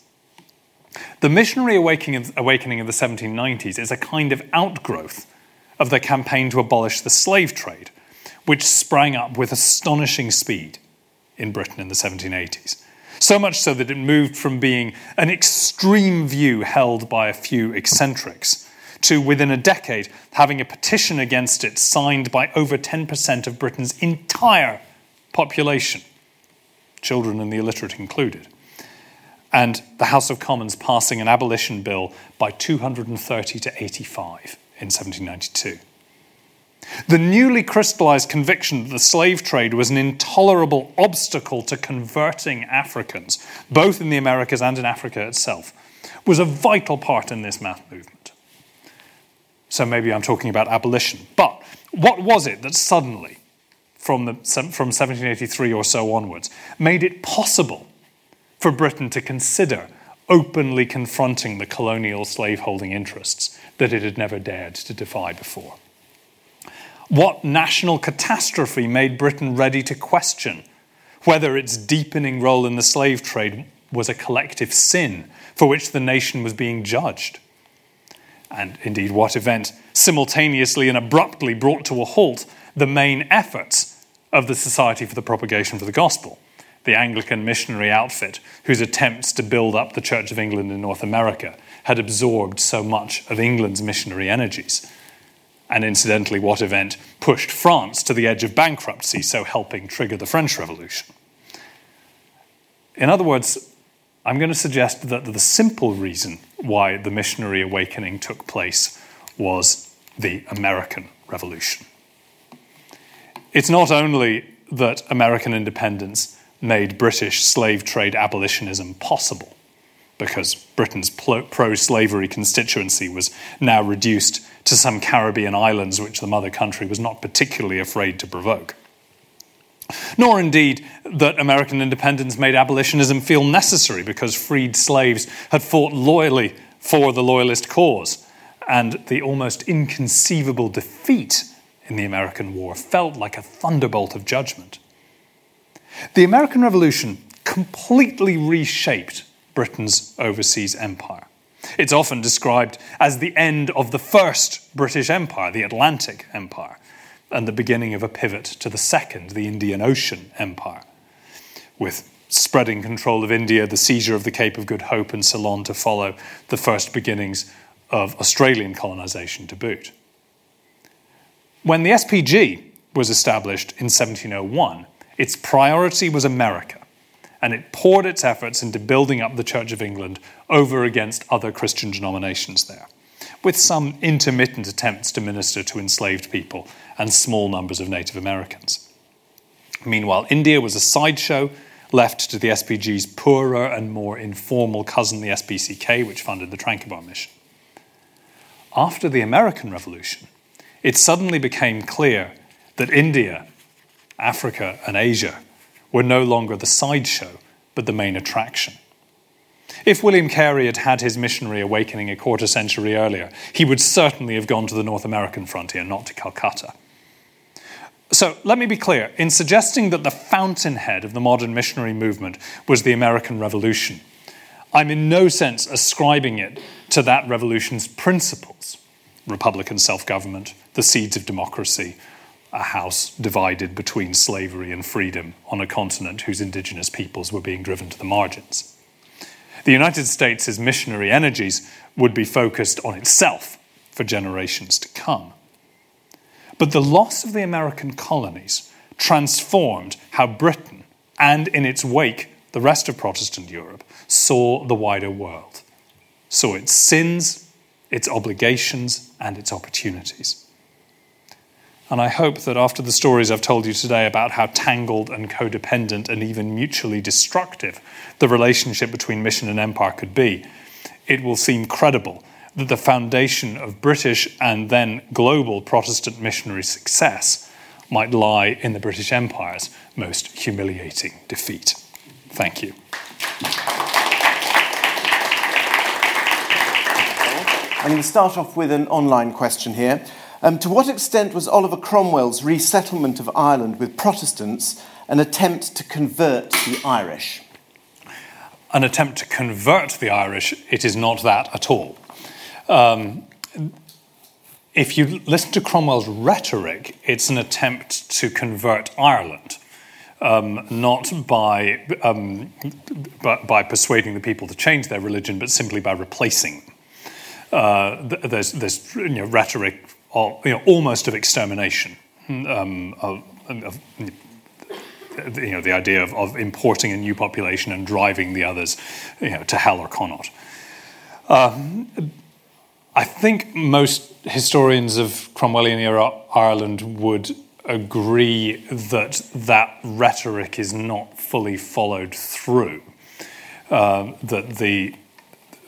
The missionary awakening of the seventeen nineties is a kind of outgrowth of the campaign to abolish the slave trade, which sprang up with astonishing speed in Britain in the seventeen eighties, so much so that it moved from being an extreme view held by a few eccentrics to, within a decade, having a petition against it signed by over ten percent of Britain's entire population, children and the illiterate included, and the House of Commons passing an abolition bill by two hundred thirty to eighty-five in seventeen ninety-two. The newly crystallised conviction that the slave trade was an intolerable obstacle to converting Africans, both in the Americas and in Africa itself, was a vital part in this mass movement. So maybe I'm talking about abolition. But what was it that suddenly, from, the, from seventeen eighty-three or so onwards, made it possible for Britain to consider openly confronting the colonial slaveholding interests that it had never dared to defy before? What national catastrophe made Britain ready to question whether its deepening role in the slave trade was a collective sin for which the nation was being judged? And indeed, what event simultaneously and abruptly brought to a halt the main efforts of the Society for the Propagation of the Gospel, the Anglican missionary outfit whose attempts to build up the Church of England in North America had absorbed so much of England's missionary energies? And incidentally, what event pushed France to the edge of bankruptcy, so helping trigger the French Revolution? In other words, I'm going to suggest that the simple reason why the missionary awakening took place was the American Revolution. It's not only that American independence made British slave trade abolitionism possible, because Britain's pro-slavery constituency was now reduced to some Caribbean islands which the mother country was not particularly afraid to provoke. Nor indeed that American independence made abolitionism feel necessary, because freed slaves had fought loyally for the loyalist cause, and the almost inconceivable defeat in the American War felt like a thunderbolt of judgment. The American Revolution completely reshaped Britain's overseas empire. It's often described as the end of the first British Empire, the Atlantic Empire, and the beginning of a pivot to the second, the Indian Ocean Empire, with spreading control of India, the seizure of the Cape of Good Hope and Ceylon to follow, the first beginnings of Australian colonisation to boot. When the S P G was established in seventeen oh one, its priority was America, and it poured its efforts into building up the Church of England over against other Christian denominations there, with some intermittent attempts to minister to enslaved people and small numbers of Native Americans. Meanwhile, India was a sideshow left to the S P G's poorer and more informal cousin, the S P C K, which funded the Tranquebar mission. After the American Revolution, it suddenly became clear that India, Africa, and Asia were no longer the sideshow, but the main attraction. If William Carey had had his missionary awakening a quarter century earlier, he would certainly have gone to the North American frontier, not to Calcutta. So let me be clear. In suggesting that the fountainhead of the modern missionary movement was the American Revolution, I'm in no sense ascribing it to that revolution's principles: Republican self-government, the seeds of democracy, a house divided between slavery and freedom on a continent whose indigenous peoples were being driven to the margins. The United States' missionary energies would be focused on itself for generations to come. But the loss of the American colonies transformed how Britain, and in its wake the rest of Protestant Europe, saw the wider world, saw its sins, its obligations, and its opportunities. And I hope that after the stories I've told you today about how tangled and codependent and even mutually destructive the relationship between mission and empire could be, it will seem credible that the foundation of British and then global Protestant missionary success might lie in the British Empire's most humiliating defeat. Thank you. I'm going to start off with an online question here. Um, to what extent was Oliver Cromwell's resettlement of Ireland with Protestants an attempt to convert the Irish? An attempt to convert the Irish, it is not that at all. Um, if you listen to Cromwell's rhetoric, it's an attempt to convert Ireland, um, not by, um, by, by persuading the people to change their religion, but simply by replacing them. Uh, there's, there's you know, rhetoric... Or, you know, almost of extermination, um, of, of you know, the idea of, of importing a new population and driving the others, you know, to hell or Connaught. Um, I think most historians of Cromwellian era Ireland would agree that that rhetoric is not fully followed through. Uh, that the,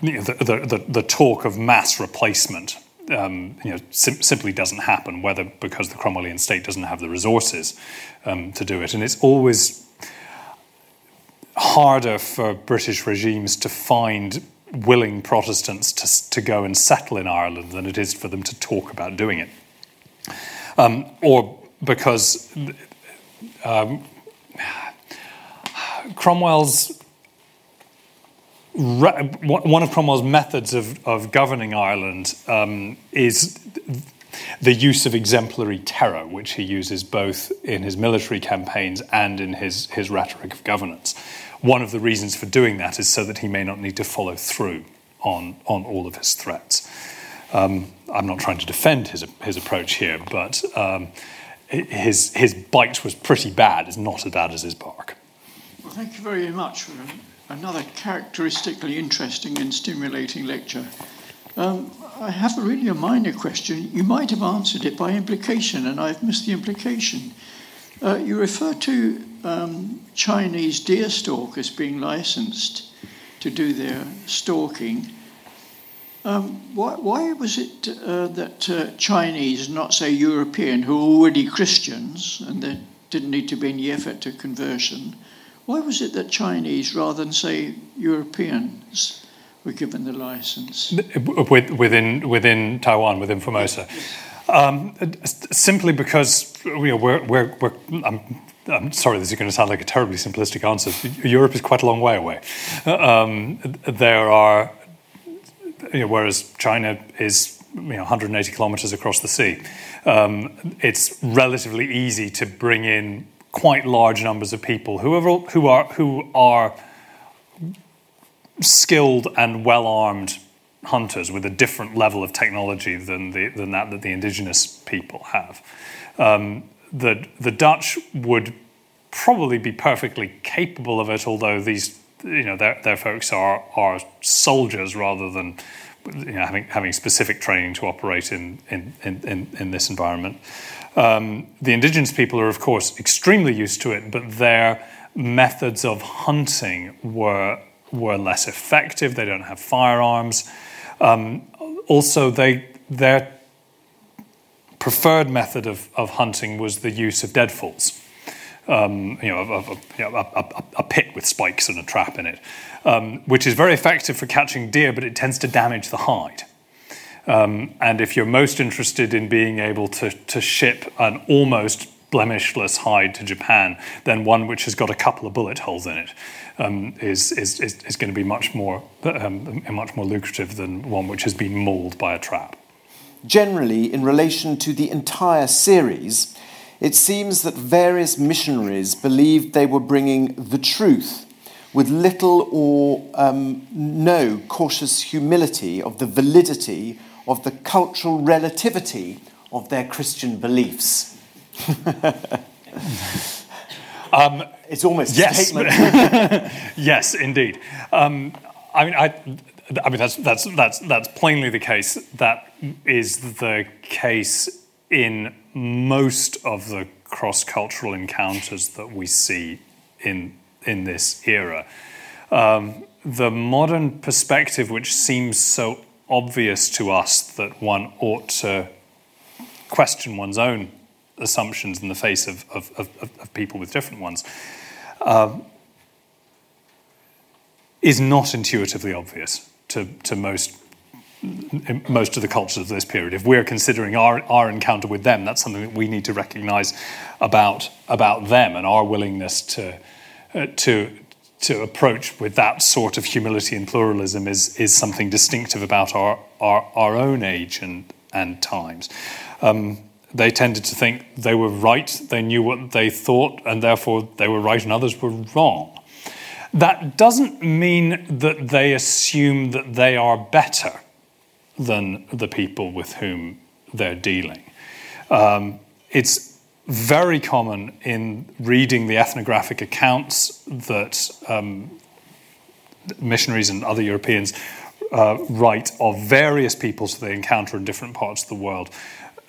you know, the, the the talk of mass replacement. Um, you know, sim- simply doesn't happen, whether because the Cromwellian state doesn't have the resources um, to do it. And it's always harder for British regimes to find willing Protestants to, to go and settle in Ireland than it is for them to talk about doing it. Um, or because um, Cromwell's One of Cromwell's methods of, of governing Ireland um, is the use of exemplary terror, which he uses both in his military campaigns and in his, his rhetoric of governance. One of the reasons for doing that is so that he may not need to follow through on, on all of his threats. Um, I'm not trying to defend his his approach here, but um, his, his bite was pretty bad. It's not as bad as his bark. Well, thank you very much for another characteristically interesting and stimulating lecture. Um, I have really a minor question. You might have answered it by implication, and I've missed the implication. Uh, you refer to um, Chinese deerstalkers being licensed to do their stalking. Um, why, why was it uh, that uh, Chinese, not say European, who were already Christians and there didn't need to be any effort to conversion, why was it that Chinese, rather than, say, Europeans, were given the license? Within within Taiwan, within Formosa? Um, simply because, you know, we're... we're, we're I'm, I'm sorry, this is going to sound like a terribly simplistic answer. Europe is quite a long way away. Um, there are... You know, whereas China is... You know, one hundred eighty kilometres across the sea. Um, it's relatively easy to bring in quite large numbers of people who are who are who are skilled and well-armed hunters with a different level of technology than the than that that the indigenous people have. Um, the the Dutch would probably be perfectly capable of it, although these you know their their folks are are soldiers rather than you know having having specific training to operate in in in, in this environment. Um, the indigenous people are, of course, extremely used to it, but their methods of hunting were were less effective. They don't have firearms. Um, also, they their preferred method of, of hunting was the use of deadfalls. Um, you know, a, a, you know a, a, a pit with spikes and a trap in it, um, which is very effective for catching deer, but it tends to damage the hide. Um, and if you're most interested in being able to, to ship an almost blemishless hide to Japan, then one which has got a couple of bullet holes in it um, is, is, is, is going to be much more um, much more lucrative than one which has been mauled by a trap. Generally, in relation to the entire series, it seems that various missionaries believed they were bringing the truth with little or um, no cautious humility of the validity of the cultural relativity of their Christian beliefs. um, it's almost yes. a statement. Yes, indeed. Um, I mean, I, I mean that's that's that's that's plainly the case. That is the case in most of the cross-cultural encounters that we see in in this era. Um, the modern perspective, which seems so obvious to us that one ought to question one's own assumptions in the face of, of, of, of people with different ones, um, is not intuitively obvious to, to most most of the cultures of this period. If we're considering our, our encounter with them, that's something that we need to recognise about about them and our willingness to uh, to to approach with that sort of humility and pluralism is is something distinctive about our our, our own age and and times. Um, they tended to think they were right, they knew what they thought, and therefore they were right and others were wrong. That doesn't mean that they assume that they are better than the people with whom they're dealing. Um, it's very common in reading the ethnographic accounts that um, missionaries and other Europeans uh, write of various peoples they encounter in different parts of the world.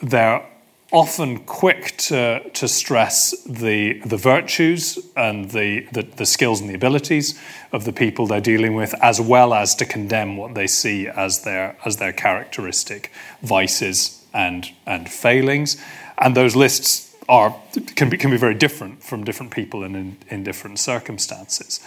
They're often quick to, to stress the the virtues and the, the, the skills and the abilities of the people they're dealing with, as well as to condemn what they see as their as their characteristic vices and and failings. And those lists are can be can be very different from different people and in, in different circumstances.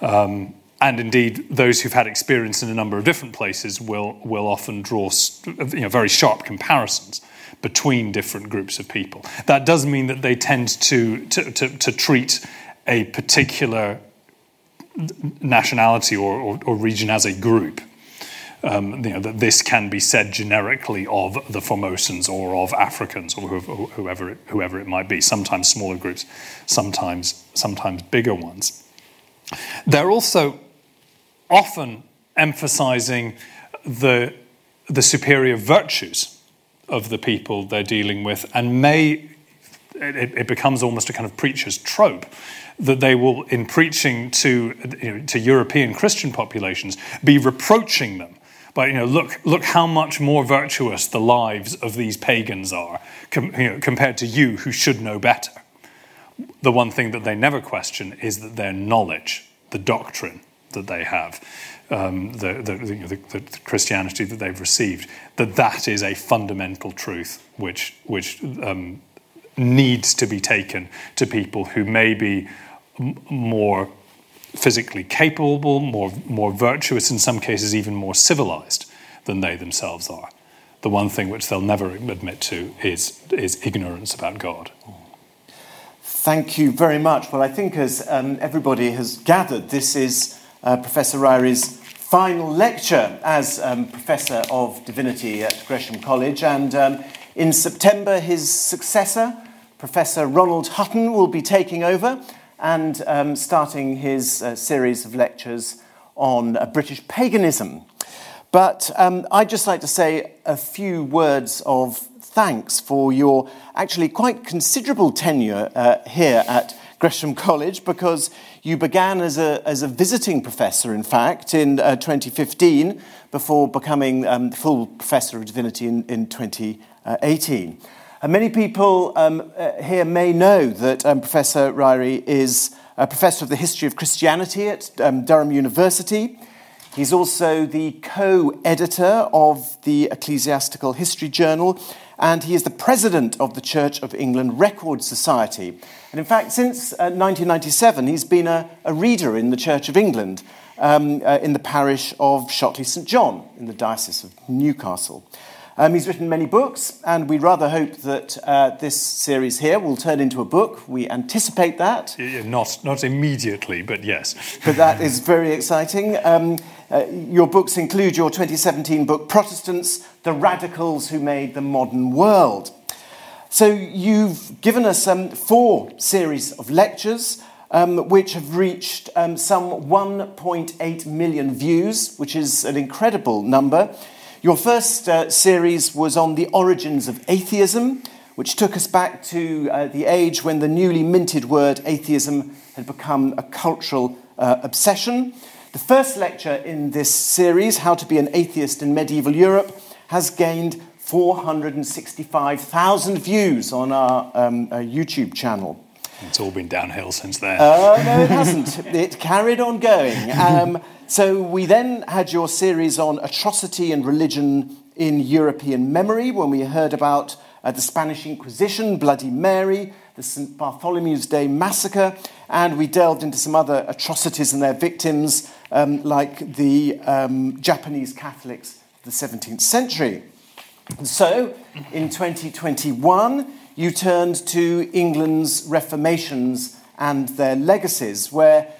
Um, And indeed, those who've had experience in a number of different places will will often draw you know, very sharp comparisons between different groups of people. That does mean that they tend to to, to, to treat a particular nationality or, or, or region as a group. Um, you know, that this can be said generically of the Formosans or of Africans or whoever it, whoever it might be. Sometimes smaller groups, sometimes sometimes bigger ones. They're also often emphasising the, the superior virtues of the people they're dealing with, and may it, it becomes almost a kind of preacher's trope that they will, in preaching to you know, to European Christian populations, be reproaching them by you know look look how much more virtuous the lives of these pagans are com, you know, compared to you who should know better. The one thing that they never question is that their knowledge, the doctrine that they have, um, the, the, you know, the, the Christianity that they've received, that that is a fundamental truth which which um, needs to be taken to people who may be m- more physically capable, more more virtuous, in some cases even more civilized than they themselves are. The one thing which they'll never admit to is is ignorance about God. Thank you very much. Well, I think as um, everybody has gathered, this is uh, Professor Ryrie's final lecture as um, Professor of Divinity at Gresham College. And um, in September, his successor, Professor Ronald Hutton, will be taking over and um, starting his uh, series of lectures on uh, British paganism. But um, I'd just like to say a few words of thanks for your actually quite considerable tenure uh, here at Gresham College, because you began as a as a visiting professor, in fact, in uh, twenty fifteen, before becoming um, the full Professor of Divinity in, in twenty eighteen. And many people um, uh, here may know that um, Professor Ryrie is a Professor of the History of Christianity at um, Durham University. He's also the co-editor of the Ecclesiastical History Journal, and he is the president of the Church of England Record Society. And in fact, since uh, nineteen ninety-seven, he's been a, a reader in the Church of England um, uh, in the parish of Shotley Saint John in the Diocese of Newcastle. Um, he's written many books, and we rather hope that uh, this series here will turn into a book. We anticipate that. Yeah, not, not immediately, but yes. But that is very exciting. Um, Uh, your books include your twenty seventeen book, Protestants, The Radicals Who Made the Modern World. So you've given us um, four series of lectures, um, which have reached um, some one point eight million views, which is an incredible number. Your first uh, series was on the origins of atheism, which took us back to uh, the age when the newly minted word atheism had become a cultural uh, obsession. The first lecture in this series, How to Be an Atheist in Medieval Europe, has gained four hundred sixty-five thousand views on our, um, our YouTube channel. It's all been downhill since then. Oh, uh, no, it hasn't. It carried on going. Um, so we then had your series on atrocity and religion in European memory, when we heard about uh, the Spanish Inquisition, Bloody Mary, the Saint Bartholomew's Day Massacre, and we delved into some other atrocities and their victims, um, like the um, Japanese Catholics of the seventeenth century. So, in twenty twenty-one, you turned to England's Reformations and their legacies, where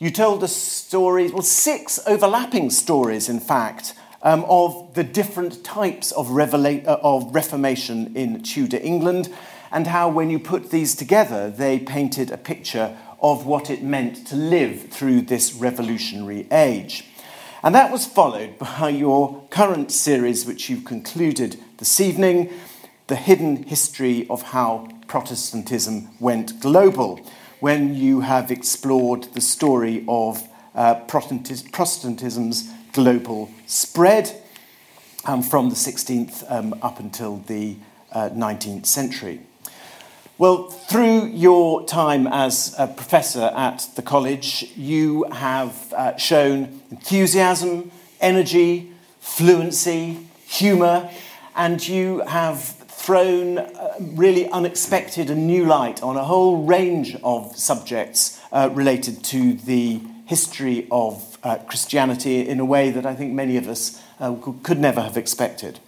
you told a story, well, six overlapping stories, in fact, um, of the different types of, revela- uh, of Reformation in Tudor England, and how, when you put these together, they painted a picture of what it meant to live through this revolutionary age. And that was followed by your current series, which you've concluded this evening, The Hidden History of How Protestantism Went Global, when you have explored the story of uh, Protestantism's global spread um, from the sixteenth um, up until the uh, nineteenth century. Well, through your time as a professor at the college, you have uh, shown enthusiasm, energy, fluency, humour, and you have thrown uh, really unexpected and new light on a whole range of subjects uh, related to the history of uh, Christianity in a way that I think many of us uh, could never have expected.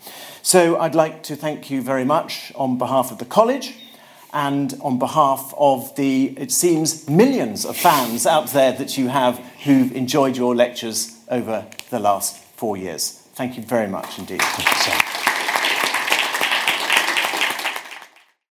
So I'd like to thank you very much on behalf of the college, and on behalf of the, it seems, millions of fans out there that you have who've enjoyed your lectures over the last four years. Thank you very much indeed. Thank you, sir.